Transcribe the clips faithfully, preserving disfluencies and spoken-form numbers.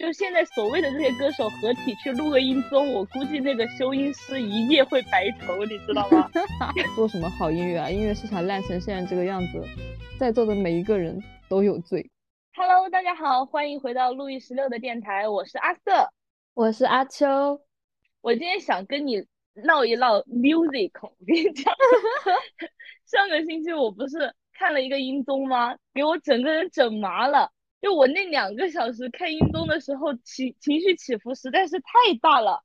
就是现在所谓的这些歌手合体去录个音综，我估计那个修音师一夜会白头，你知道吗？做什么好音乐啊？音乐市场烂成现在这个样子，在座的每一个人都有罪。Hello， 大家好，欢迎回到路易十六的电台，我是阿瑟，我是阿秋。我今天想跟你唠一唠 music， 我跟你讲，上个星期我不是看了一个音综吗？给我整个人整麻了。就我那两个小时看音综的时候，情情绪起伏实在是太大了，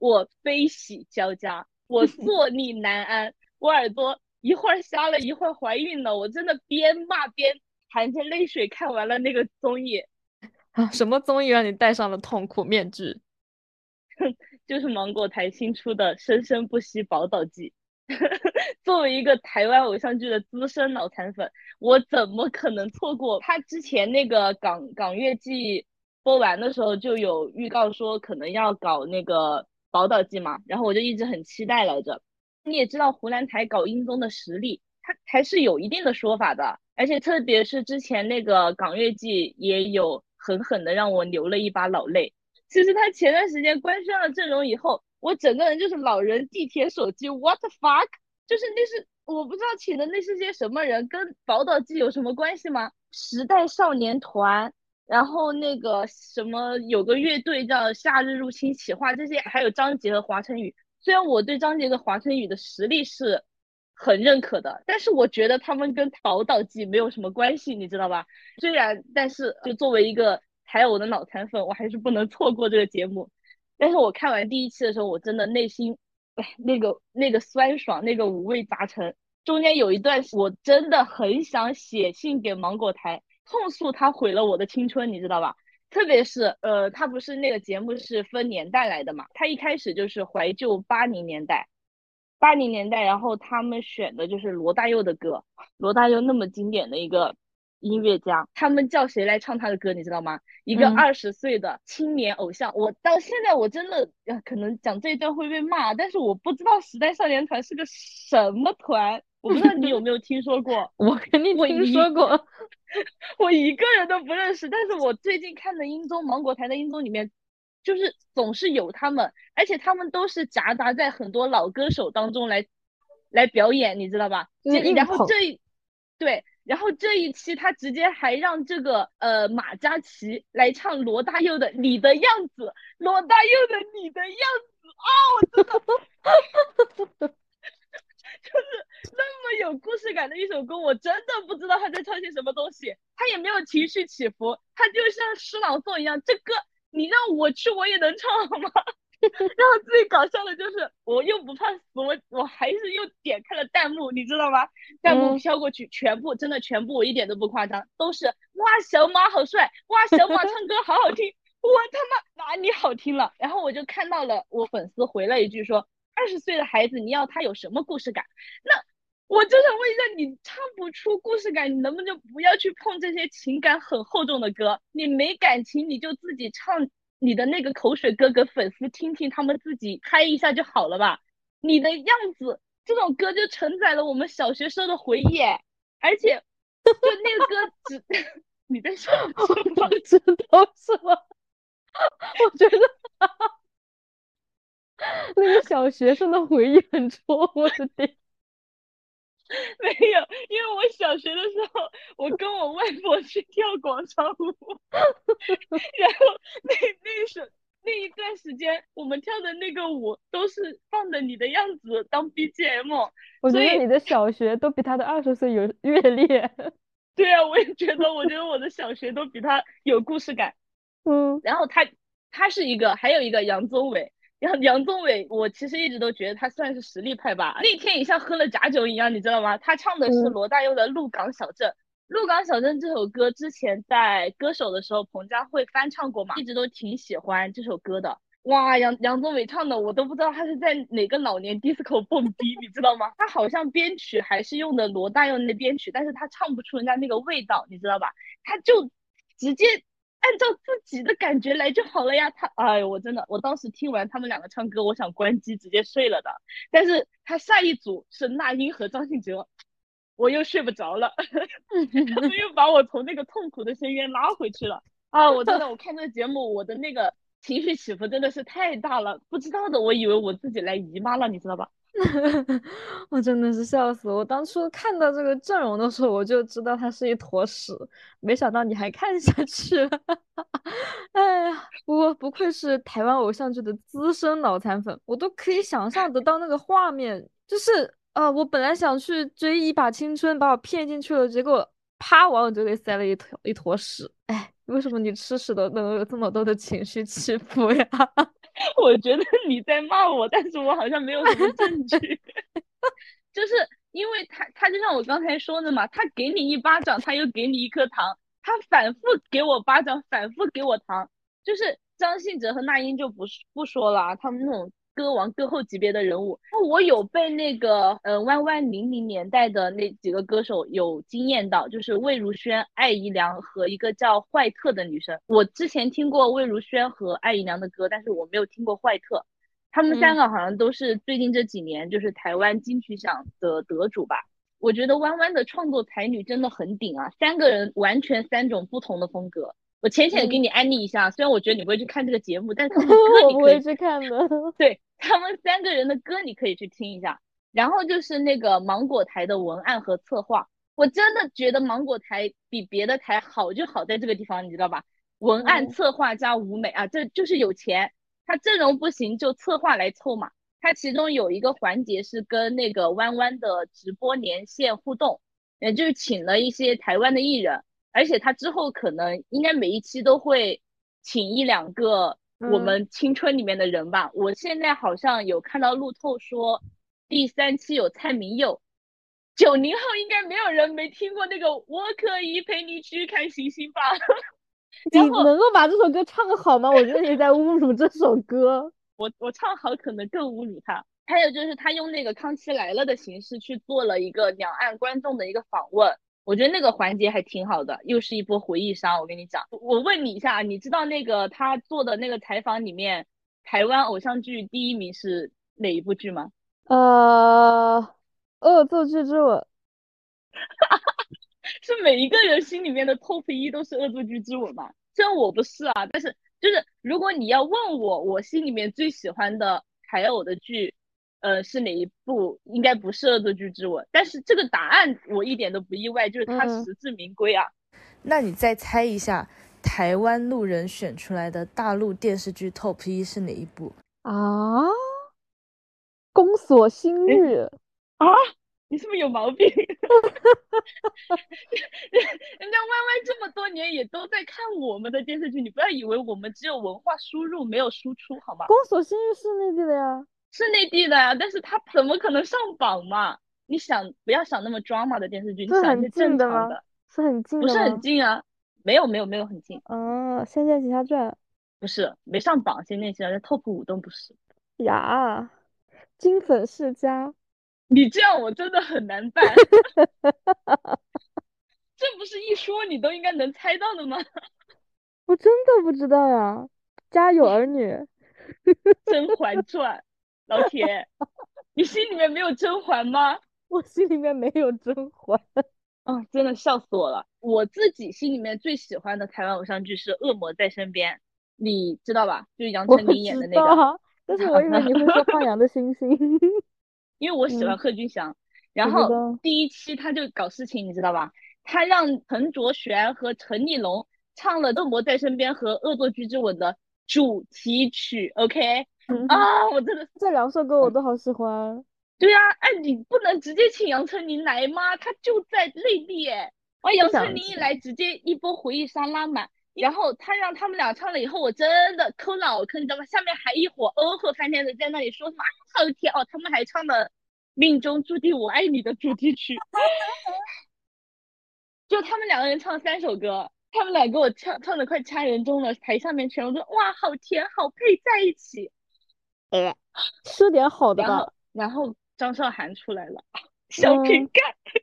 我悲喜交加，我坐立难安，我耳朵一会儿瞎了，一会儿怀孕了，我真的边骂边含着泪水看完了那个综艺。啊，什么综艺让你戴上了痛苦面具？就是芒果台新出的《生生不息宝岛季》。作为一个台湾偶像剧的资深脑残粉，我怎么可能错过他之前那个港港乐季播完的时候就有预告说可能要搞那个宝岛季嘛，然后我就一直很期待来着。你也知道湖南台搞音综的实力他还是有一定的说法的，而且特别是之前那个港乐季也有狠狠的让我流了一把老泪。其实他前段时间官宣了阵容以后，我整个人就是老人地铁手机 what the fuck， 就是那是我不知道请的那是些什么人，跟宝岛季有什么关系吗？时代少年团，然后那个什么有个乐队叫夏日入侵企划，这些还有张杰和华晨宇。虽然我对张杰和华晨宇的实力是很认可的，但是我觉得他们跟宝岛季没有什么关系，你知道吧？虽然但是就作为一个台偶的脑残粉，我还是不能错过这个节目。但是我看完第一期的时候，我真的内心那个那个酸爽，那个五味杂陈。中间有一段我真的很想写信给芒果台控诉他毁了我的青春，你知道吧？特别是呃，他不是那个节目是分年代来的嘛，他一开始就是怀旧八零年代八零年代然后他们选的就是罗大佑的歌，罗大佑那么经典的一个音乐家，他们叫谁来唱他的歌你知道吗？一个二十岁的青年偶像、嗯、我到现在我真的可能讲这一段会被骂，但是我不知道时代少年团是个什么团，我不知道你有没有听说过。我肯定听说过，我 一, 我一个人都不认识，但是我最近看的音综，芒果台的音综里面就是总是有他们，而且他们都是夹杂在很多老歌手当中来来表演，你知道吧？然后这对然后这一期他直接还让这个呃马嘉祺来唱罗大佑的你的样子，罗大佑的你的样子啊、哦、我真的就是那么有故事感的一首歌，我真的不知道他在唱些什么东西，他也没有情绪起伏，他就像诗朗诵一样，这歌你让我去我也能唱好吗？然后最搞笑的就是我又不怕死，我我还是又点开了弹幕，你知道吗？弹幕飘过去、嗯、全部真的全部我一点都不夸张，都是哇小马好帅，哇小马唱歌好好听，我他妈哪里好听了。然后我就看到了我粉丝回了一句说，二十岁的孩子你要他有什么故事感？那我就想问一下，你唱不出故事感，你能不能不要去碰这些情感很厚重的歌？你没感情你就自己唱你的那个口水歌给粉丝听听，他们自己嗨一下就好了吧。你的样子这种歌就承载了我们小学生的回忆，而且就那个歌只你在说我知道是吗？我觉得那个小学生的回忆很戳我的点。没有，因为我小学的时候我跟我外婆去跳广场舞，然后那那时那一段时间我们跳的那个舞都是放的你的样子当 B G M。 我觉得你的小学都比他的二十岁有阅历。对啊，我也觉得我觉得我的小学都比他有故事感。嗯，然后他他是一个，还有一个杨宗纬，然后杨宗纬我其实一直都觉得他算是实力派吧，那天也像喝了假酒一样，你知道吗？他唱的是罗大佑的鹿港小镇、嗯、鹿港小镇这首歌之前在歌手的时候彭佳慧翻唱过嘛，一直都挺喜欢这首歌的。哇，杨杨宗纬唱的我都不知道他是在哪个老年 disco 蹦迪，你知道吗？他好像编曲还是用的罗大佑那编曲，但是他唱不出人家那个味道，你知道吧？他就直接按照自己的感觉来就好了呀。他哎我真的我当时听完他们两个唱歌我想关机直接睡了的，但是他下一组是那英和张信哲，我又睡不着了。他们又把我从那个痛苦的深渊拉回去了。啊，我真的我看这个节目，我的那个情绪起伏真的是太大了，不知道的我以为我自己来姨妈了，你知道吧？我真的是笑死，我当初看到这个阵容的时候我就知道它是一坨屎，没想到你还看下去了。哎呀，不过不愧是台湾偶像剧的资深脑残粉，我都可以想象得到那个画面，就是呃，我本来想去追一把青春，把我骗进去了，结果啪完我就给塞了一坨一坨屎。哎，为什么你吃屎都能有这么多的情绪起伏呀？我觉得你在骂我，但是我好像没有什么证据。就是因为他他就像我刚才说的嘛，他给你一巴掌他又给你一颗糖，他反复给我巴掌反复给我糖。就是张信哲和那英就不不说了啊，他们那种歌王歌后级别的人物，我有被那个呃弯弯零零年代的那几个歌手有惊艳到，就是魏如萱、艾怡良和一个叫坏特的女生。我之前听过魏如萱和艾怡良的歌，但是我没有听过坏特。他们三个好像都是最近这几年就是台湾金曲奖的得主吧。嗯、我觉得弯弯的创作才女真的很顶啊，三个人完全三种不同的风格。我浅浅给你安利一下，嗯、虽然我觉得你不会去看这个节目，但是他们的歌你可以我不会去看的。对，他们三个人的歌你可以去听一下。然后就是那个芒果台的文案和策划，我真的觉得芒果台比别的台好就好在这个地方，你知道吧？文案策划加舞美啊，这就是有钱。他阵容不行就策划来凑嘛。他其中有一个环节是跟那个弯弯的直播连线互动，也就是请了一些台湾的艺人。而且他之后可能应该每一期都会请一两个我们青春里面的人吧。嗯、我现在好像有看到路透说第三期有蔡明佑，九零后应该没有人没听过那个我可以陪你去看星星吧。你能够把这首歌唱好吗？我觉得你在侮辱这首歌。我我唱好可能更侮辱他。还有就是他用那个康熙来了的形式去做了一个两岸观众的一个访问，我觉得那个环节还挺好的，又是一波回忆杀。我跟你讲，我问你一下，你知道那个他做的那个采访里面，台湾偶像剧第一名是哪一部剧吗？呃，恶作剧之吻。是每一个人心里面的 top 一都是恶作剧之吻吧？虽然我不是啊，但是就是如果你要问我，我心里面最喜欢的台偶的剧。呃，是哪一部？应该不是恶作剧之吻，但是这个答案我一点都不意外，就是它实至名归啊。嗯、那你再猜一下，台湾路人选出来的大陆电视剧 top 一是哪一部啊？宫锁心玉啊？你是不是有毛病？人家弯弯这么多年也都在看我们的电视剧，你不要以为我们只有文化输入没有输出好吗？宫锁心玉是内地的呀。是内地的呀、啊，但是他怎么可能上榜嘛？你想不要想那么 drama 的电视剧，你想一些正常的，是很近的吗？不是很近啊，没有没有没有很近。嗯、哦，《仙剑奇侠传》不是没上榜，《仙剑奇侠传》top 五都不是呀，《金粉世家》你这样我真的很难办。这不是一说你都应该能猜到的吗？我真的不知道呀，《家有儿女》《甄嬛传》。老铁，你心里面没有甄嬛吗？我心里面没有甄嬛啊！真的笑死我了。我自己心里面最喜欢的台湾偶像剧是《恶魔在身边》，你知道吧？就是杨丞琳演的那个。但是我以为你会说《放羊的星星》，因为我喜欢贺军翔。嗯、然后第一期他就搞事情，你知道吧？他让陈卓璇和陈立农唱了《恶魔在身边》和《恶作剧之吻》的主题曲。OK。嗯、啊，我真的这两首歌我都好喜欢。嗯、对呀、啊，哎，你不能直接请杨丞琳来吗？她就在内地哎，完杨丞琳一来，直接一波回忆杀拉满。然后他让他们俩唱了以后，我真的抠脑坑，你知道吗？下面还一伙哦吼翻天的在那里说什么啊，好甜哦！他们还唱了《命中注定我爱你》的主题曲，就他们两个人唱三首歌。他们俩给我唱唱的快掐人中了，台下面全部都哇，好甜，好配在一起。哎，吃点好的吧。然后，然后张韶涵出来了，小瓶盖。嗯、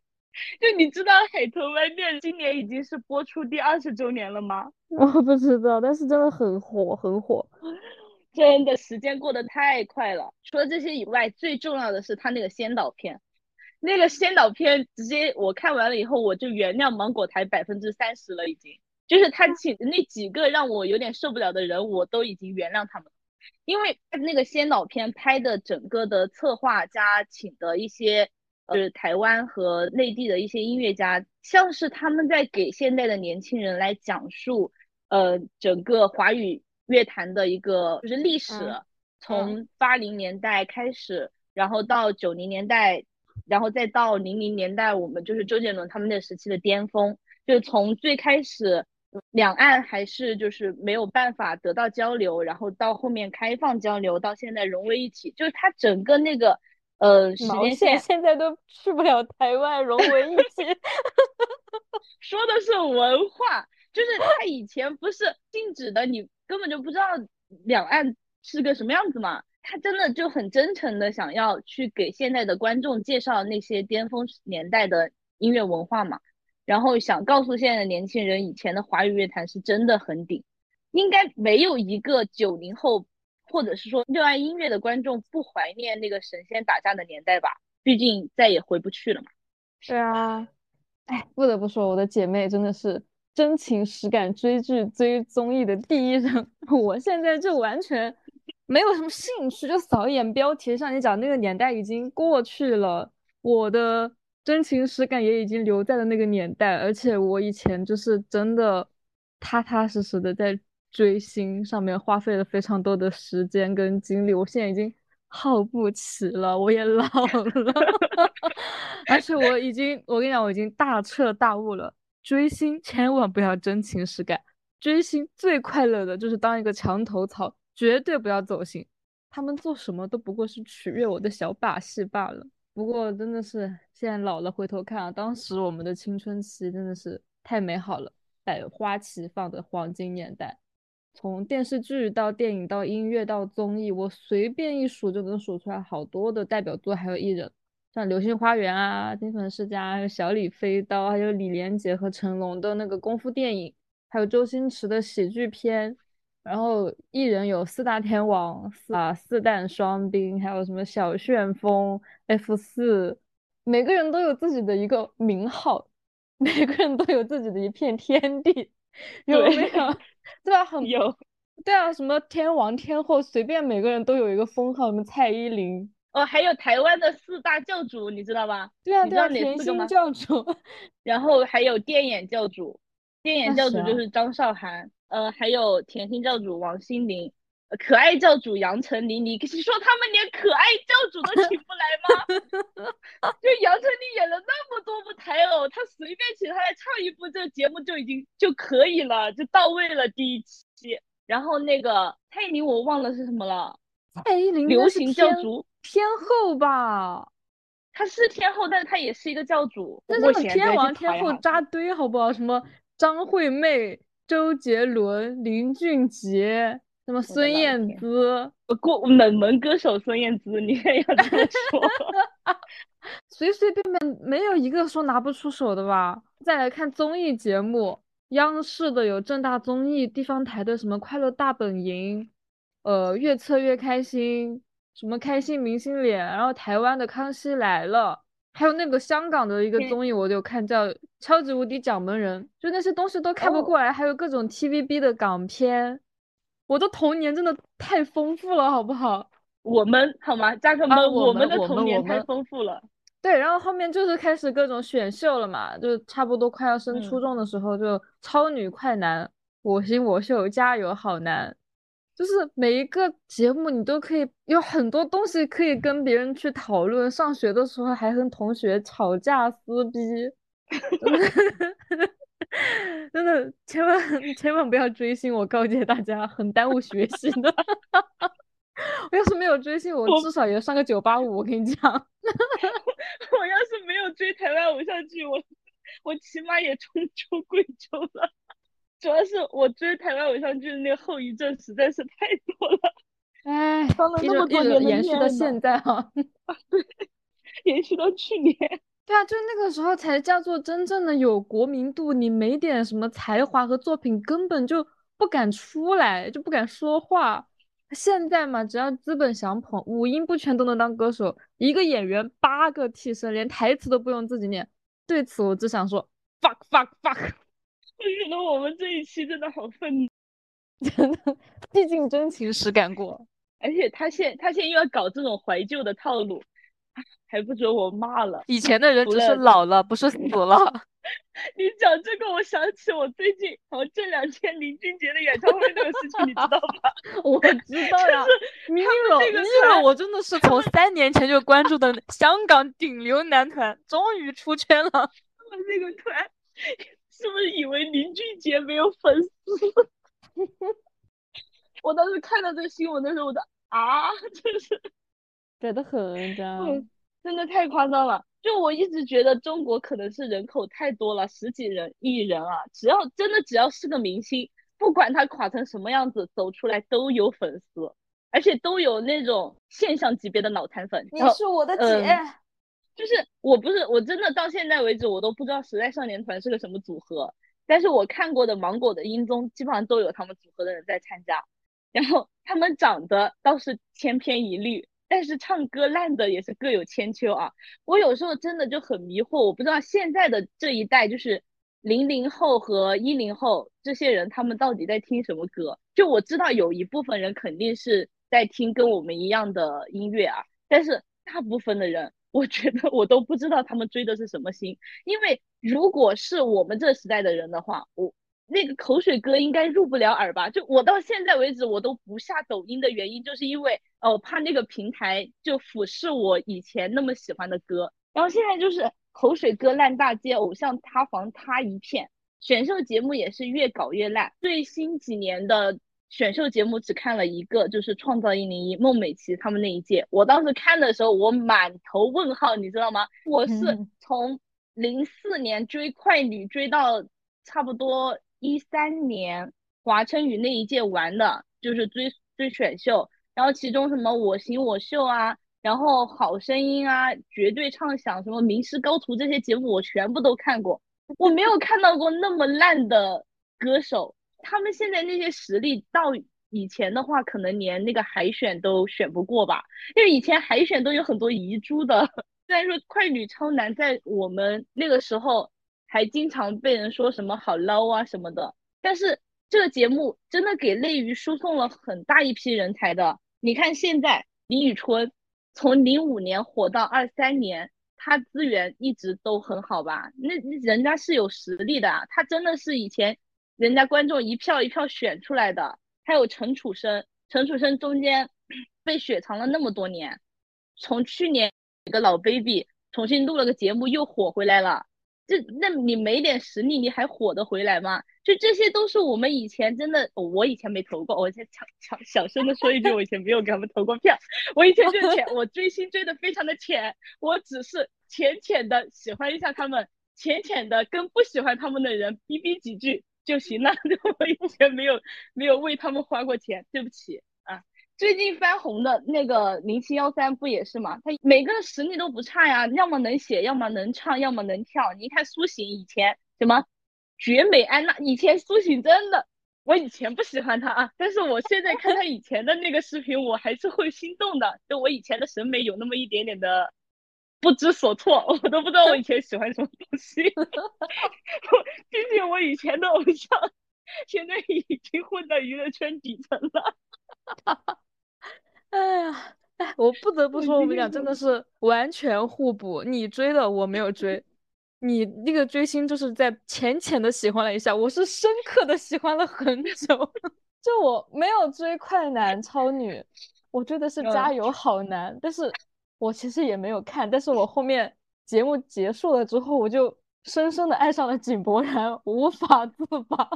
就你知道《海豚湾恋》今年已经是播出第二十周年了吗？我不知道，但是真的很火，很火。真的，时间过得太快了。除了这些以外，最重要的是他那个先导片，那个先导片直接我看完了以后，我就原谅芒果台百分之三十了已经。就是他请那几个让我有点受不了的人我都已经原谅他们，因为那个先导片拍的整个的策划家请的一些就是台湾和内地的一些音乐家，像是他们在给现代的年轻人来讲述呃整个华语乐坛的一个就是历史、嗯、从八零年代开始、嗯、然后到九零年代，然后再到零零年代，我们就是周杰伦他们那时期的巅峰，就是从最开始两岸还是就是没有办法得到交流，然后到后面开放交流，到现在融为一体，就是它整个那个呃时间线现在都去不了台湾融为一体说的是文化，就是它以前不是禁止的，你根本就不知道两岸是个什么样子嘛，他真的就很真诚的想要去给现在的观众介绍那些巅峰年代的音乐文化嘛，然后想告诉现在的年轻人以前的华语乐坛是真的很顶，应该没有一个九零后或者是说热爱音乐的观众不怀念那个神仙打架的年代吧，毕竟再也回不去了嘛。是啊，哎，不得不说我的姐妹真的是真情实感追剧追综艺的第一人，我现在就完全没有什么兴趣，就扫一眼标题，像你讲那个年代已经过去了，我的真情实感也已经留在了那个年代，而且我以前就是真的踏踏实实的在追星上面花费了非常多的时间跟精力，我现在已经耗不起了，我也老了而且我已经我跟你讲我已经大彻大悟了，追星千万不要真情实感，追星最快乐的就是当一个墙头草，绝对不要走心，他们做什么都不过是取悦我的小把戏罢了。不过真的是现在老了回头看啊，当时我们的青春期真的是太美好了，百花齐放的黄金年代，从电视剧到电影到音乐到综艺，我随便一数就能数出来好多的代表作还有艺人，像流星花园啊、金粉世家，还有小李飞刀，还有李连杰和成龙的那个功夫电影，还有周星驰的喜剧片，然后艺人有四大天王啊、四弹双兵，还有什么小旋风 F 四， 每个人都有自己的一个名号，每个人都有自己的一片天地，有没有？对吧？很有，对啊，什么天王天后随便每个人都有一个封号，什么蔡依林哦，还有台湾的四大教主你知道吧？对啊对啊，甜心教主然后还有电眼教主，电眼教主就是张韶涵，呃，还有甜心教主王心凌，可爱教主杨丞琳，你说他们连可爱教主都请不来吗就杨丞琳演了那么多部台偶，他随便请他来唱一部这个节目就已经就可以了，就到位了第一期。然后那个蔡依林我忘了是什么了，蔡依林流行教主天后吧，他是天后但是他也是一个教主，那这种天王天后扎堆好不好，什么张惠妹、周杰伦、林俊杰，什么孙燕姿，过冷门歌手孙燕姿，你也要这么说随随便便没有一个说拿不出手的吧。再来看综艺节目，央视的有正大综艺，地方台的什么快乐大本营，呃，越策越开心，什么开心明星脸，然后台湾的康熙来了，还有那个香港的一个综艺我就看叫超级无敌掌门人，就那些东西都看不过来、哦、还有各种 T V B 的港片，我的童年真的太丰富了好不好，我们好吗加上、啊、我们的童年太丰富了。对，然后后面就是开始各种选秀了嘛，就差不多快要升初中的时候就超女快男、嗯、我行我秀、加油好男，就是每一个节目你都可以有很多东西可以跟别人去讨论，上学的时候还跟同学吵架撕逼真的千万千万不要追星，我告诫大家很耽误学习的我要是没有追星我至少也上个九八五，我跟你讲我要是没有追台湾偶像剧我我起码也冲出贵州了，主要是我追台湾偶像剧的那个后遗症实在是太多了，哎，当了那么多年延续到现在啊，对，延续到去年。对啊，就那个时候才叫做真正的有国民度，你没点什么才华和作品根本就不敢出来，就不敢说话。现在嘛，只要资本想捧，五音不全都能当歌手，一个演员八个替身，连台词都不用自己念。对此，我只想说 fuck fuck fuck。我觉得我们这一期真的好愤怒，真的，毕竟真情实感过，而且他现他现在又要搞这种怀旧的套路，还不准我骂了。以前的人只是老了，不是死了。你讲这个，我想起我最近好像这两天林俊杰的演唱会那个事情，你知道吧？我知道呀，Mirror，Mirror，我真的是从三年前就关注的香港顶流男团，终于出圈了。他们那个团是不是以为林俊杰没有粉丝？我当时看到这个新闻的时候，我的啊，真是真的很张、嗯，真的太夸张了。就我一直觉得中国可能是人口太多了，十几人亿人啊，只要真的只要是个明星，不管他垮成什么样子，走出来都有粉丝，而且都有那种现象级别的脑残粉。你是我的姐、嗯、就是我不是我真的到现在为止我都不知道时代少年团是个什么组合，但是我看过的芒果的音综基本上都有他们组合的人在参加，然后他们长得倒是千篇一律，但是唱歌烂的也是各有千秋啊。我有时候真的就很迷惑，我不知道现在的这一代就是零零后和一零后这些人他们到底在听什么歌。就我知道有一部分人肯定是在听跟我们一样的音乐啊，但是大部分的人我觉得我都不知道他们追的是什么星。因为如果是我们这时代的人的话，我那个口水歌应该入不了耳吧。就我到现在为止我都不下抖音的原因就是因为哦、呃，怕那个平台就俯视我以前那么喜欢的歌。然后现在就是口水歌烂大街，偶像塌房塌一片，选秀节目也是越搞越烂。最新几年的选秀节目只看了一个，就是创造一零一孟美岐他们那一届。我当时看的时候我满头问号，你知道吗？我是从零四年追快女追到差不多一三年华晨宇那一届玩的，就是追追选秀，然后其中什么我行我秀啊，然后好声音啊，绝对畅想，什么名师高徒，这些节目我全部都看过，我没有看到过那么烂的歌手。他们现在那些实力到以前的话可能连那个海选都选不过吧，因为以前海选都有很多遗珠的。虽然说快女超男在我们那个时候还经常被人说什么好 low 啊什么的，但是这个节目真的给内娱输送了很大一批人才的。你看现在李宇春从零五年火到二三年，她资源一直都很好吧，那人家是有实力的啊，她真的是以前人家观众一票一票选出来的。还有陈楚生，陈楚生中间被雪藏了那么多年，从去年一个老 baby 重新录了个节目又火回来了，这那你没点实力你还火得回来吗？就这些都是我们以前真的、哦、我以前没投过，我先小小声的说一句，我以前没有给他们投过票。我以前就浅，我追星追得非常的浅，我只是浅浅的喜欢一下他们，浅浅的跟不喜欢他们的人逼逼几句就行了。我以前没有没有为他们花过钱，对不起啊。最近翻红的那个零七一三不也是吗？他每个实力都不差呀，要么能写，要么能唱，要么能跳。你看苏醒以前什么绝美安娜，以前苏醒真的，我以前不喜欢她啊，但是我现在看她以前的那个视频，我还是会心动的。就我以前的审美有那么一点点的不知所措，我都不知道我以前喜欢什么东西。毕竟我以前的偶像现在已经混到娱乐圈底层了。哎呀，哎，我不得不说我们俩真的是完全互补，你追的我没有追，你那个追星就是在浅浅的喜欢了一下，我是深刻的喜欢了很久。就我没有追快男超女，我追的是加油好男、嗯、但是我其实也没有看，但是我后面节目结束了之后我就深深的爱上了井柏然，无法自拔。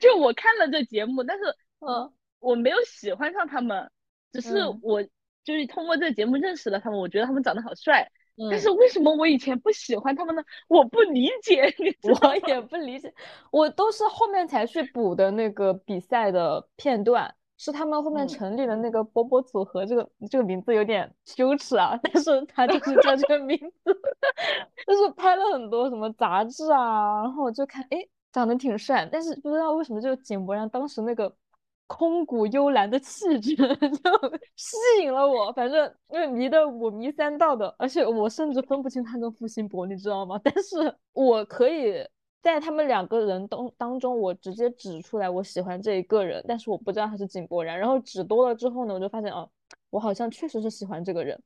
就我看了这节目，但是呃，我没有喜欢上他们，只是我就是通过这节目认识了他们，我觉得他们长得好帅、嗯、但是为什么我以前不喜欢他们呢？我不理解。我也不理解，我都是后面才去补的那个比赛的片段，是他们后面成立的那个波波组合、嗯、这个这个名字有点羞耻啊，但是他就是叫这个名字。就是拍了很多什么杂志啊，然后我就看哎长得挺帅，但是不知道为什么就井柏然当时那个空谷幽兰的气质就吸引了我，反正因为迷得我迷三道的，而且我甚至分不清他跟付辛博，你知道吗？但是我可以在他们两个人当中我直接指出来我喜欢这一个人，但是我不知道他是井柏然，然后指多了之后呢我就发现哦，我好像确实是喜欢这个人，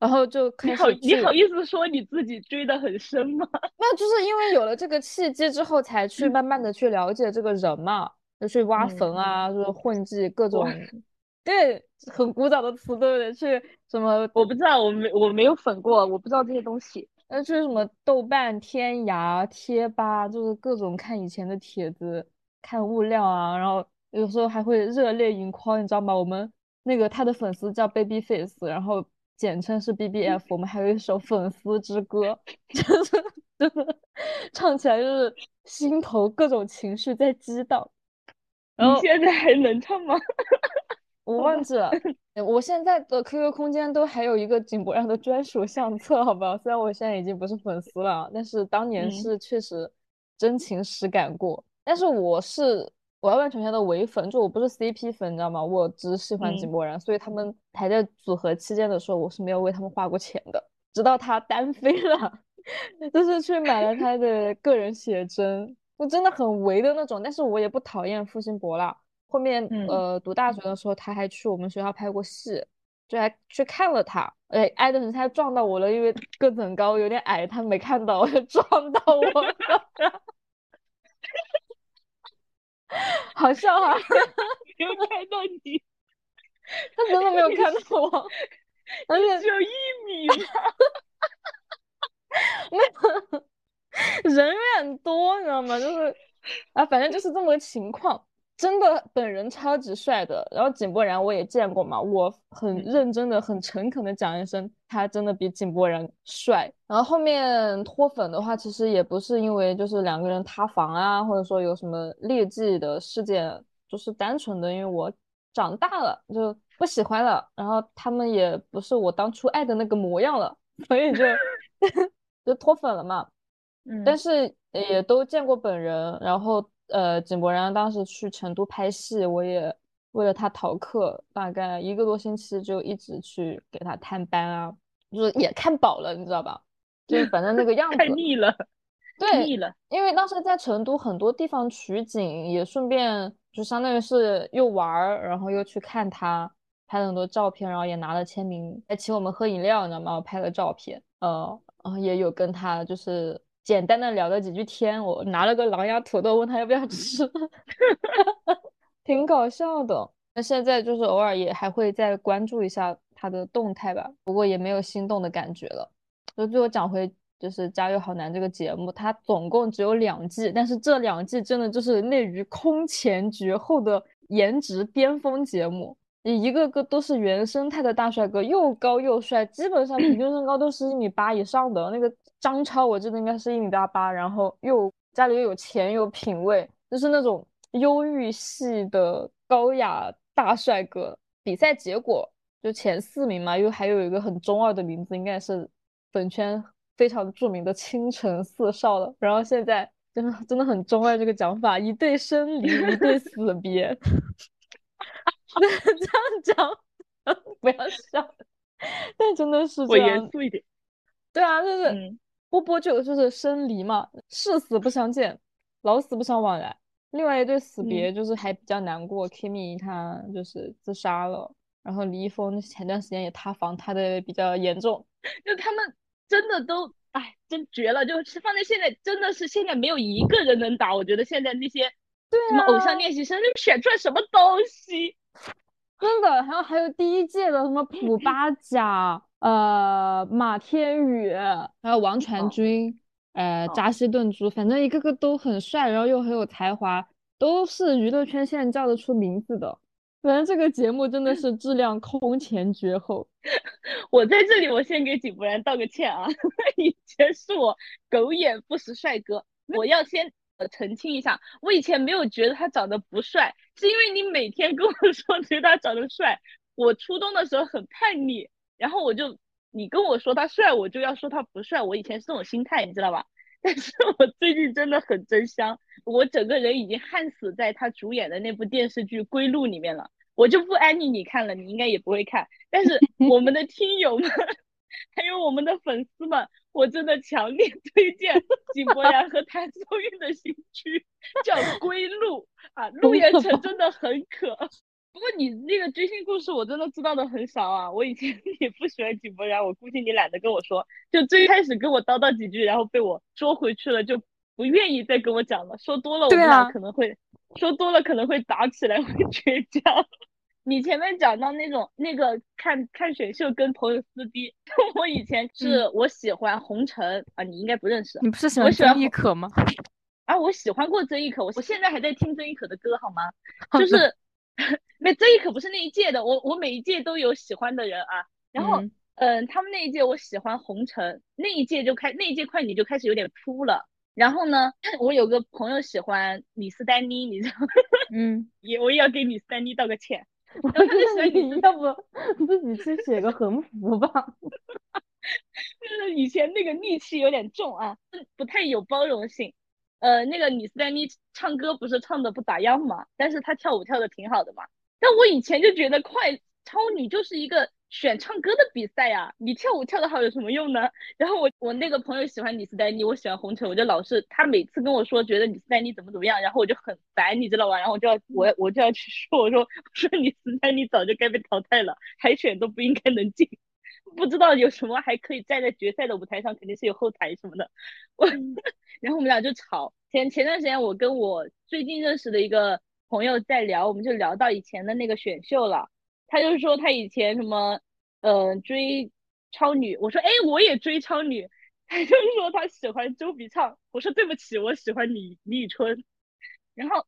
然后就开始。你好你好意思说你自己追得很深吗？那就是因为有了这个契机之后才去慢慢的去了解这个人嘛，就去挖坟啊、嗯、就是混迹各种，对，很古早的词对不对？去什么我不知道，我没我没有粉过，我不知道这些东西。那就是什么豆瓣、天涯、贴吧，就是各种看以前的帖子，看物料啊，然后有时候还会热泪盈眶，你知道吗？我们那个他的粉丝叫 Babyface， 然后简称是 B B F， 我们还有一首粉丝之歌，就是就是唱起来就是心头各种情绪在激荡。你现在还能唱吗？我忘记了，我现在的 Q Q 空间都还有一个井柏然的专属相册，好吧？虽然我现在已经不是粉丝了，但是当年是确实真情实感过。嗯、但是我是我要完全的唯粉，就我不是 C P 粉，你知道吗？我只喜欢井柏然，嗯、所以他们还在组合期间的时候，我是没有为他们花过钱的，直到他单飞了，就是去买了他的个人写真，我真的很唯的那种。但是我也不讨厌付辛博啦。后面呃读大学的时候他还去我们学校拍过戏，就还去看了他，哎，挨得很，他撞到我了，因为个子很高有点矮，他没看到，就撞到我了。好笑啊，没有看到你。他真的没有看到我，而且只有一米吗？没有，人有点多你知道吗？就是啊，反正就是这么个情况。真的本人超级帅的，然后井柏然我也见过嘛，我很认真的很诚恳的讲一声他真的比井柏然帅。然后后面脱粉的话其实也不是因为就是两个人塌房啊，或者说有什么劣迹的事件，就是单纯的因为我长大了就不喜欢了，然后他们也不是我当初爱的那个模样了，所以就就脱粉了嘛。嗯，但是也都见过本人。然后呃，井柏然当时去成都拍戏，我也为了他逃课，大概一个多星期就一直去给他探班啊，就是也看饱了，你知道吧？就是反正那个样子看腻了，对，腻了。因为当时在成都很多地方取景，也顺便就相当于是又玩，然后又去看他，拍了很多照片，然后也拿了签名，还请我们喝饮料，你知道吗？我拍了照片，呃，然后也有跟他就是。简单的聊了几句天，我拿了个狼牙土豆问他要不要吃，挺搞笑的。那现在就是偶尔也还会再关注一下他的动态吧，不过也没有心动的感觉了。就最后讲回就是《家有好男》这个节目，它总共只有两季，但是这两季真的就是类于空前绝后的颜值巅峰节目，一个个都是原生态的大帅哥，又高又帅，基本上平均身高都是一米八以上的那个。张超我记得应该是一米八八，然后又家里又有钱又有品味，就是那种忧郁系的高雅大帅哥。比赛结果就前四名嘛，又还有一个很中二的名字，应该是本圈非常著名的清晨四少了。然后现在真的真的很中二这个讲法，一对生离一对死别，这样讲不要笑，但真的是这样。我严肃一点。对啊，就是。嗯，波波就就是生离嘛，誓死不相见，老死不相往来。另外一对死别就是还比较难过，嗯、Kimi 他就是自杀了，然后李易峰前段时间也塌房，塌的比较严重。就他们真的都哎，真绝了！就是放在现在，真的是现在没有一个人能打。我觉得现在那些对、啊、什么偶像练习生，就选出来什么东西，真的。还有还有第一届的什么普巴甲。呃，马天宇，还有王传君，哦、呃，扎西顿珠，反正一个个都很帅，然后又很有才华，都是娱乐圈现在叫得出名字的。反正这个节目真的是质量空前绝后。我在这里，我先给井柏然道个歉啊，以前是我狗眼不识帅哥，我要先澄清一下，我以前没有觉得他长得不帅，是因为你每天跟我说觉得他长得帅。我初中的时候很叛逆。然后我就你跟我说他帅，我就要说他不帅，我以前是这种心态，你知道吧？但是我最近真的很真香，我整个人已经焊死在他主演的那部电视剧《归路》里面了。我就不安利你看了，你应该也不会看。但是我们的听友们还有我们的粉丝们，我真的强烈推荐井柏然和谭松韵的新剧叫《归路》啊，陆延成真的很可。不过你那个追星故事我真的知道的很少啊，我以前也不喜欢井柏然，我估计你懒得跟我说，就最开始跟我叨叨几句，然后被我说回去了，就不愿意再跟我讲了，说多了我们俩可能会、啊、说多了可能会打起来，会倔强。你前面讲到那种那个看看选秀跟朋友撕逼，我以前是我喜欢洪晨、嗯、啊，你应该不认识，你不是喜欢曾轶可吗？啊，我喜欢过曾轶可，我现在还在听曾轶可的歌好吗？好就是那曾轶可不是那一届的，我我每一届都有喜欢的人啊，然后嗯、呃，他们那一届我喜欢洪晨，那一届就开那一届快女就开始有点扑了。然后呢，我有个朋友喜欢李斯丹妮，你知道吗？嗯，也我也要给李斯丹妮道个歉。然后他就喜欢你，要不自己去写个横幅吧。就是以前那个戾气有点重啊，不太有包容性。呃，那个李斯丹妮唱歌不是唱的不咋样嘛，但是她跳舞跳的挺好的嘛。但我以前就觉得快超女就是一个选唱歌的比赛啊，你跳舞跳的好有什么用呢？然后我我那个朋友喜欢李斯丹妮，我喜欢洪晨，我就老是他每次跟我说觉得李斯丹妮怎么怎么样，然后我就很烦，你知道吧？然后我就要我我就要去说，我说说李斯丹妮早就该被淘汰了，海选都不应该能进，不知道有什么还可以站在决赛的舞台上，肯定是有后台什么的。我然后我们俩就吵。前前段时间我跟我最近认识的一个朋友在聊，我们就聊到以前的那个选秀了。他就说他以前什么，呃，追超女。我说哎，我也追超女。他就说他喜欢周笔畅。我说对不起，我喜欢李李宇春。然后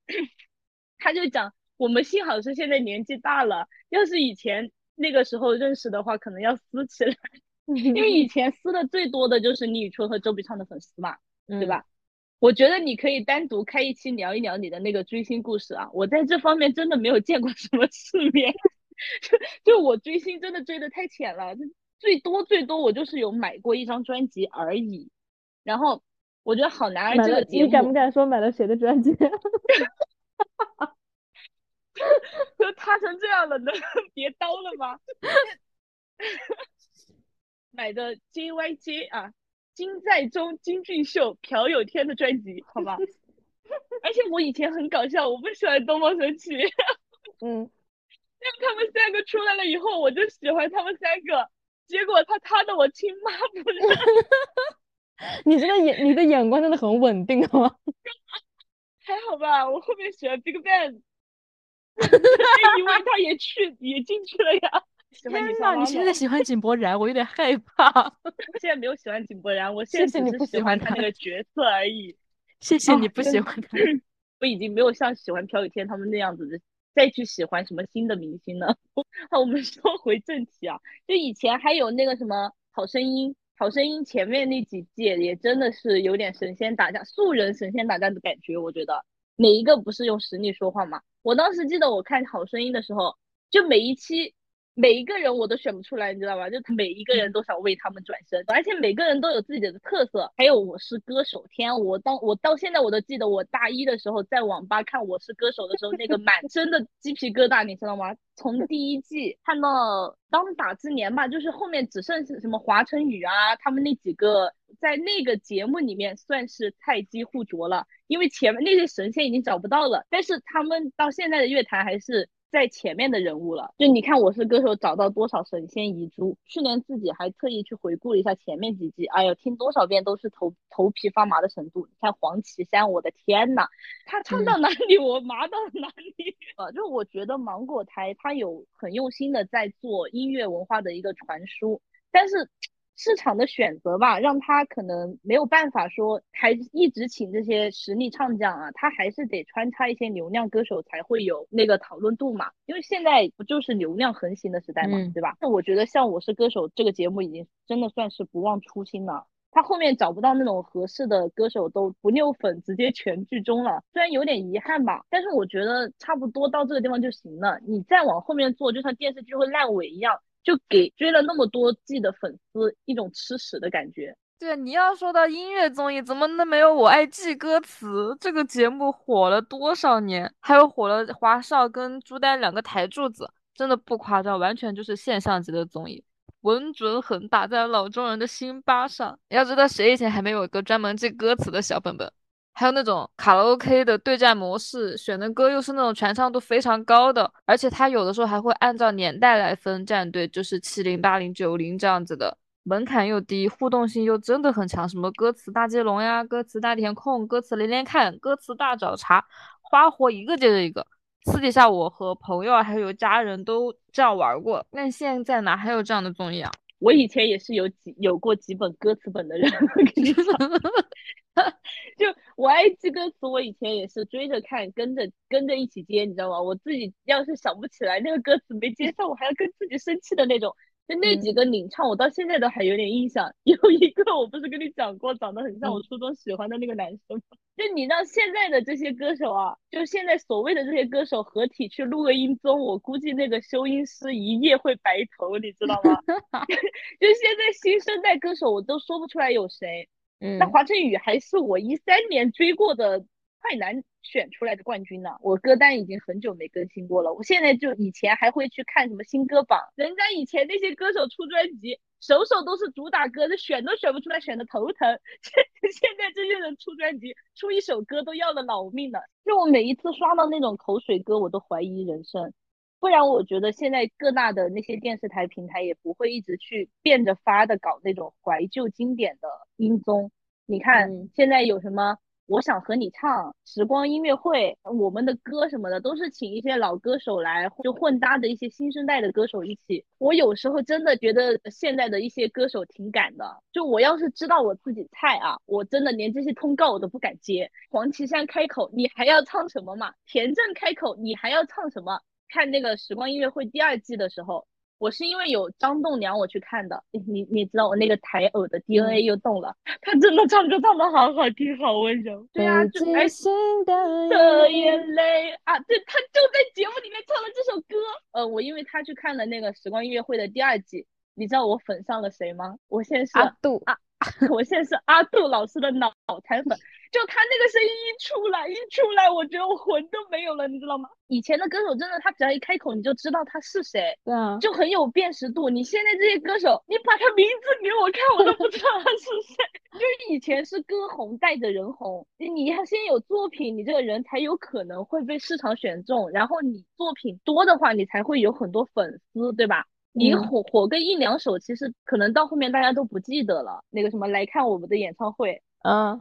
他就讲，我们幸好是现在年纪大了，要是以前那个时候认识的话，可能要撕起来，因为以前撕的最多的就是李宇春和周笔畅的粉丝嘛，对吧？嗯，我觉得你可以单独开一期聊一聊你的那个追星故事啊，我在这方面真的没有见过什么世面。就, 就我追星真的追的太浅了，最多最多我就是有买过一张专辑而已。然后我觉得好男儿这个节目，你敢不敢说买了谁的专辑？就塌成这样了，能别刀了吗？买的 J Y J 啊，金在中、金俊秀、朴有天的专辑，好吧？而且我以前很搞笑，我不喜欢东方神起。嗯。他们三个出来了以后，我就喜欢他们三个，结果他他的我亲妈不认。你这个眼，你的眼光真的很稳定啊。还好吧，我后面喜欢 BigBang， 那一位他也去也进去了呀。天哪，你现在喜欢井柏然，我有点害怕。现在没有喜欢井柏然，我现在只是喜欢他那个角色而已。谢谢你不喜欢他。我已经没有像喜欢朴有天他们那样子的。再去喜欢什么新的明星呢？好，我们说回正题啊，就以前还有那个什么好声音，好声音前面那几届也真的是有点神仙打架，素人神仙打架的感觉。我觉得每一个不是用实力说话嘛。我当时记得我看好声音的时候，就每一期每一个人我都选不出来，你知道吧？就每一个人都想为他们转身，而且每个人都有自己的特色。还有我是歌手，天，我当我到现在我都记得，我大一的时候在网吧看我是歌手的时候，那个满身的鸡皮疙瘩，你知道吗？从第一季看到当打之年吧，就是后面只剩什么华晨宇啊，他们那几个在那个节目里面算是菜鸡互啄了，因为前面那些神仙已经找不到了，但是他们到现在的乐坛还是在前面的人物了。就你看我是歌手找到多少神仙遗珠，去年自己还特意去回顾了一下前面几季，哎呦，听多少遍都是头头皮发麻的程度。你看黄绮珊，我的天哪，他唱到哪里我麻到哪里、嗯、啊！就我觉得芒果台他有很用心的在做音乐文化的一个传输，但是市场的选择吧，让他可能没有办法说还一直请这些实力唱将啊，他还是得穿插一些流量歌手才会有那个讨论度嘛，因为现在不就是流量横行的时代嘛、嗯、对吧？那我觉得像我是歌手这个节目已经真的算是不忘初心了，他后面找不到那种合适的歌手都不溜粉，直接全剧终了，虽然有点遗憾吧，但是我觉得差不多到这个地方就行了，你再往后面做就像电视剧会烂尾一样，就给追了那么多季的粉丝一种吃屎的感觉。对，你要说到音乐综艺，怎么能没有我爱记歌词？这个节目火了多少年，还有火了华少跟朱丹两个台柱子，真的不夸张，完全就是现象级的综艺。稳准狠打在老中人的心巴上。要知道谁以前还没有一个专门记歌词的小本本。还有那种卡拉 OK 的对战模式，选的歌又是那种传唱度非常高的，而且它有的时候还会按照年代来分战队，就是七零、八零、九零这样子的，门槛又低，互动性又真的很强，什么歌词大接龙呀，歌词大填空，歌词连连看，歌词大找茬，花活一个接着一个。私底下我和朋友还有家人都这样玩过，但现在哪还有这样的综艺啊？我以前也是有几有过几本歌词本的人，我跟你讲，就我爱记歌词，我以前也是追着看，跟着跟着一起接，你知道吗？我自己要是想不起来那个歌词没接上，我还要跟自己生气的那种。就那几个领唱，我到现在都还有点印象。有一个我不是跟你讲过，长得很像我初中喜欢的那个男生吗？就你让现在的这些歌手啊，就现在所谓的这些歌手合体去录个音综，我估计那个修音师一夜会白头，你知道吗？就现在新生代歌手我都说不出来有谁。嗯，那华晨宇还是我一三年追过的快男选出来的冠军呢、啊，我歌单已经很久没更新过了。我现在就以前还会去看什么新歌榜，人家以前那些歌手出专辑，首首都是主打歌，这选都选不出来，选的头疼。现在这些人出专辑，出一首歌都要了老命了。就我每一次刷到那种口水歌，我都怀疑人生。不然我觉得现在各大的那些电视台平台也不会一直去变着法的搞那种怀旧经典的音综。你看、嗯、现在有什么？我想和你唱时光音乐会，我们的歌什么的都是请一些老歌手来，就混搭的一些新生代的歌手一起。我有时候真的觉得现在的一些歌手挺敢的，就我要是知道我自己菜啊，我真的连这些通告我都不敢接。黄绮珊开口你还要唱什么嘛，田震开口你还要唱什么。看那个时光音乐会第二季的时候，我是因为有张栋梁我去看的，你你知道我那个台偶的 D N A 又动了，他真的唱歌唱得好好听，好温柔。对啊，就爱情的眼泪啊，对，他就在节目里面唱了这首歌。呃，我因为他去看了那个时光音乐会的第二季，你知道我粉上了谁吗？我现在是阿杜啊，我现在是阿杜老师的脑残粉。就他那个声音一出来一出来我觉得我魂都没有了，你知道吗？以前的歌手真的他只要一开口你就知道他是谁、嗯、就很有辨识度。你现在这些歌手你把他名字给我看我都不知道他是谁。就是以前是歌红带着人红，你要先有作品，你这个人才有可能会被市场选中，然后你作品多的话你才会有很多粉丝，对吧？你火火个一两首其实可能到后面大家都不记得了。那个什么来看我们的演唱会，嗯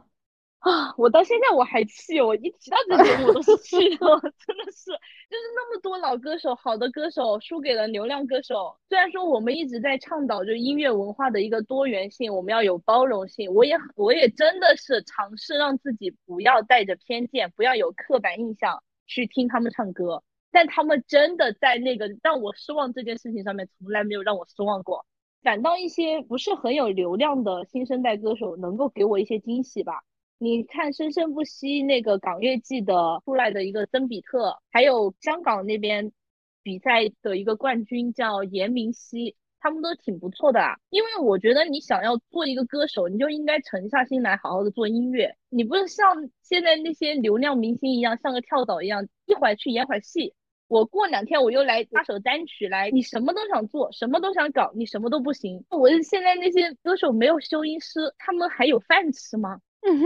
啊，我到现在我还气，我一提到这些我都是气的，真的是，就是那么多老歌手，好的歌手输给了流量歌手。虽然说我们一直在倡导就音乐文化的一个多元性，我们要有包容性，我也我也真的是尝试让自己不要带着偏见，不要有刻板印象去听他们唱歌，但他们真的在那个让我失望这件事情上面从来没有让我失望过。反倒一些不是很有流量的新生代歌手能够给我一些惊喜吧。你看生生不息那个港乐季的出来的一个曾比特，还有香港那边比赛的一个冠军叫严明熙，他们都挺不错的啊。因为我觉得你想要做一个歌手，你就应该沉下心来好好的做音乐，你不是像现在那些流量明星一样像个跳蚤一样，一会儿去演会儿戏，我过两天我又来发首单曲来，你什么都想做，什么都想搞，你什么都不行。我现在那些歌手没有修音师，他们还有饭吃吗？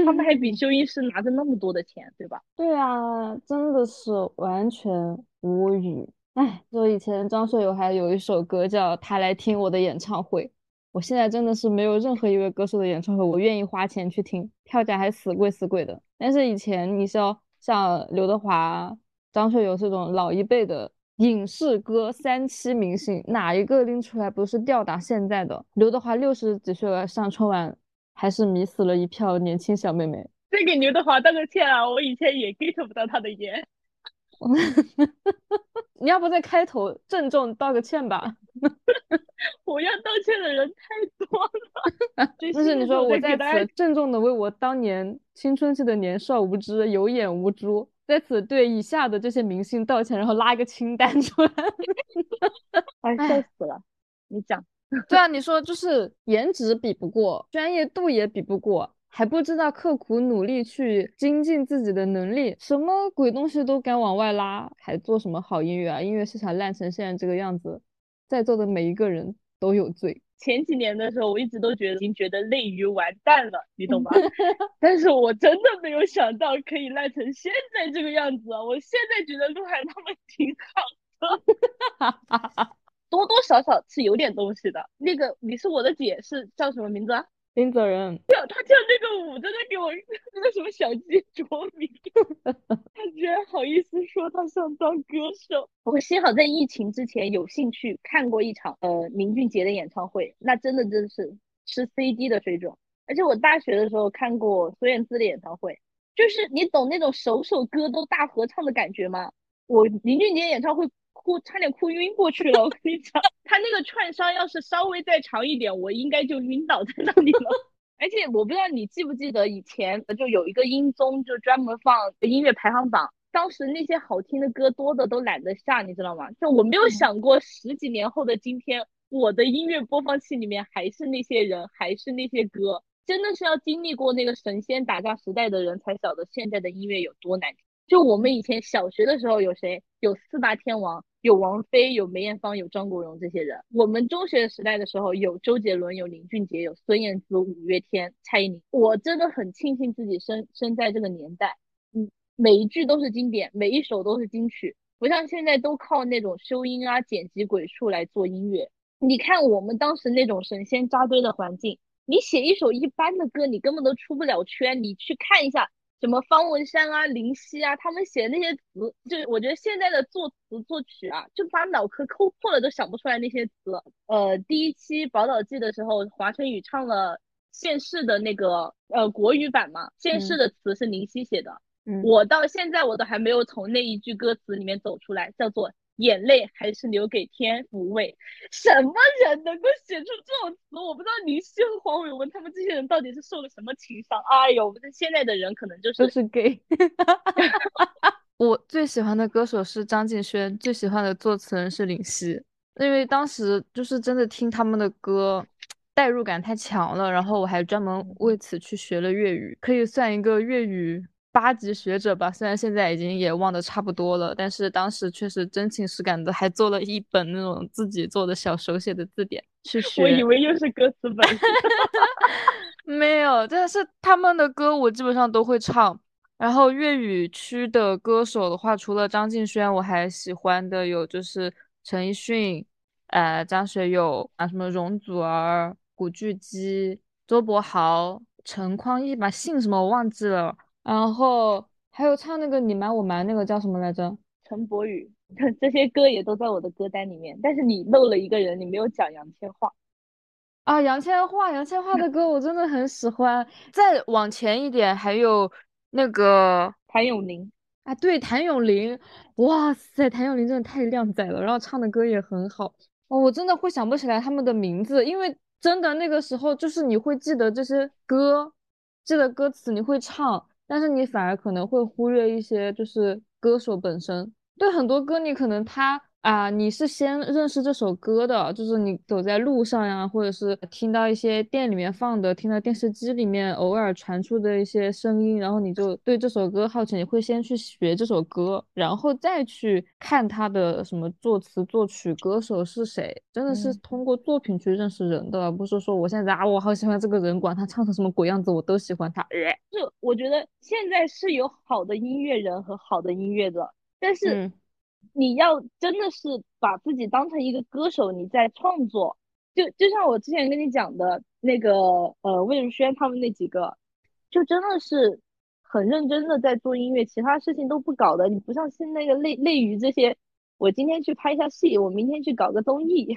他们还比修音师拿着那么多的钱，对吧？对啊，真的是完全无语。哎，就以前张学友还有一首歌叫他来听我的演唱会，我现在真的是没有任何一位歌手的演唱会我愿意花钱去听，票价还死贵死贵的。但是以前你像像刘德华、张学友这种老一辈的影视歌三期明星，哪一个拎出来不是吊打现在的？刘德华六十几岁了上春晚还是迷死了一票年轻小妹妹。这给刘德华道个歉啊，我以前也 get 不到他的颜。你要不在开头郑重道个歉吧。我要道歉的人太多了。但是你说我在此郑重的为我当年青春期的年少无知有眼无珠，在此对以下的这些明星道歉，然后拉一个清单出来。哎，笑死了。你讲。对啊，你说就是颜值比不过，专业度也比不过，还不知道刻苦努力去精进自己的能力，什么鬼东西都敢往外拉，还做什么好音乐啊？音乐市场烂成现在这个样子，在座的每一个人都有罪。前几年的时候我一直都觉得已经觉得类鱼完蛋了，你懂吧？但是我真的没有想到可以烂成现在这个样子啊！我现在觉得鹿晗他们挺好的，多多少少是有点东西的。那个你是我的姐是叫什么名字啊？林泽仁。对，他跳那个舞真的给我那个什么小鸡啄米，他居然好意思说他想当歌手。我幸好在疫情之前有兴趣看过一场呃林俊杰的演唱会，那真的真是吃 C D 的水准。而且我大学的时候看过孙燕姿的演唱会，就是你懂那种首首歌都大合唱的感觉吗？我林俊杰演唱会哭差点哭晕过去了，我跟你讲，他那个串烧要是稍微再长一点，我应该就晕倒在那里了。而且我不知道你记不记得以前就有一个音综，就专门放音乐排行榜，当时那些好听的歌多的都懒得下，你知道吗？就我没有想过十几年后的今天，我的音乐播放器里面还是那些人，还是那些歌，真的是要经历过那个神仙打架时代的人才晓得现在的音乐有多难听。就我们以前小学的时候有谁？有四大天王，有王菲，有梅艳芳，有张国荣，这些人。我们中学时代的时候有周杰伦，有林俊杰，有孙燕姿，五月天，蔡依林。我真的很庆幸自己生生在这个年代，嗯，每一句都是经典，每一首都是金曲，不像现在都靠那种修音啊剪辑鬼畜来做音乐。你看我们当时那种神仙扎堆的环境，你写一首一般的歌你根本都出不了圈。你去看一下什么方文山啊林夕啊他们写的那些词，就我觉得现在的作词作曲啊，就把脑壳抠破了都想不出来那些词。呃，第一期宝岛季的时候华晨宇唱了现世的那个呃国语版嘛，现世的词是林夕写的，嗯，我到现在我都还没有从那一句歌词里面走出来，叫做眼泪还是留给天抚慰。什么人能够写出这种词？我不知道林夕和黄伟文他们这些人到底是受了什么情伤。哎呦，现在的人可能就是都是 gay。 我最喜欢的歌手是张敬轩，最喜欢的作词人是林夕，因为当时就是真的听他们的歌代入感太强了，然后我还专门为此去学了粤语，可以算一个粤语八级学者吧，虽然现在已经也忘得差不多了，但是当时确实真情实感的，还做了一本那种自己做的小手写的字典去学。我以为又是歌词本。没有，但是他们的歌我基本上都会唱。然后粤语区的歌手的话，除了张敬轩，我还喜欢的有就是陈奕迅、呃、张学友啊，什么容祖儿、古巨基、周柏豪、陈匡义吧，姓什么我忘记了。然后还有唱那个你瞒我瞒那个叫什么来着，陈柏宇，这些歌也都在我的歌单里面。但是你漏了一个人，你没有讲杨千嬅啊。杨千嬅杨千嬅的歌我真的很喜欢。再往前一点还有那个谭咏麟啊，对，谭咏麟，哇塞，谭咏麟真的太靓仔了，然后唱的歌也很好。哦，我真的会想不起来他们的名字，因为真的那个时候就是你会记得这些歌，记得歌词你会唱，但是你反而可能会忽略一些就是歌手本身。对，很多歌你可能他啊，你是先认识这首歌的，就是你走在路上呀，或者是听到一些店里面放的，听到电视机里面偶尔传出的一些声音，然后你就对这首歌好奇，你会先去学这首歌，然后再去看他的什么作词作曲歌手是谁。真的是通过作品去认识人的，而不是说我现在啊我好喜欢这个人，管他唱成什么鬼样子我都喜欢他。就我觉得现在是有好的音乐人和好的音乐的，但是、嗯你要真的是把自己当成一个歌手你在创作，就就像我之前跟你讲的那个呃魏如萱他们那几个，就真的是很认真的在做音乐，其他事情都不搞的。你不像是那个类类于这些，我今天去拍一下戏，我明天去搞个综艺。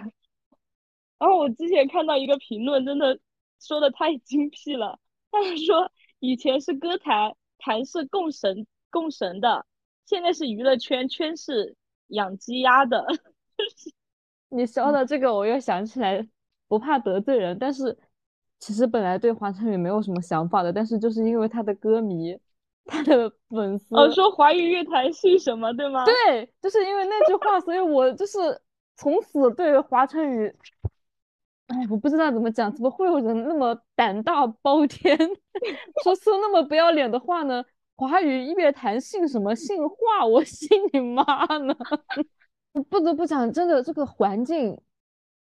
然后我之前看到一个评论真的说的太精辟了，他是说以前是歌坛坛是供神供神的，现在是娱乐圈，圈是养鸡鸭的。你说的这个我又想起来，不怕得罪人，但是其实本来对华晨宇没有什么想法的，但是就是因为他的歌迷他的粉丝哦说华语乐坛是什么，对吗？对，就是因为那句话，所以我就是从此对华晨宇，哎，我不知道怎么讲，怎么会有人那么胆大包天说出那么不要脸的话呢？华语乐坛姓什么姓华，我姓你妈呢。不得不讲，真的这个环境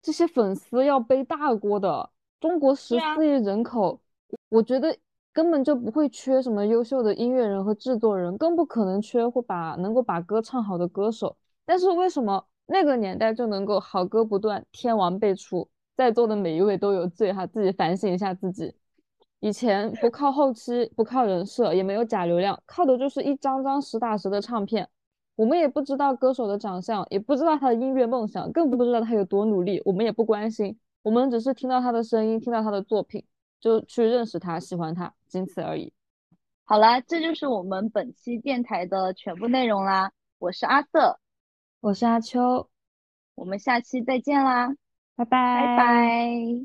这些粉丝要背大锅的。中国十四亿人口、啊、我觉得根本就不会缺什么优秀的音乐人和制作人，更不可能缺会把能够把歌唱好的歌手。但是为什么那个年代就能够好歌不断，天王辈出，在座的每一位都有罪哈，自己反省一下自己。以前不靠后期，不靠人设，也没有假流量，靠的就是一张张实打实的唱片。我们也不知道歌手的长相，也不知道他的音乐梦想，更不知道他有多努力，我们也不关心，我们只是听到他的声音，听到他的作品，就去认识他，喜欢他，仅此而已。好啦，这就是我们本期电台的全部内容啦。我是阿瑟，我是阿秋，我们下期再见啦，拜拜拜拜。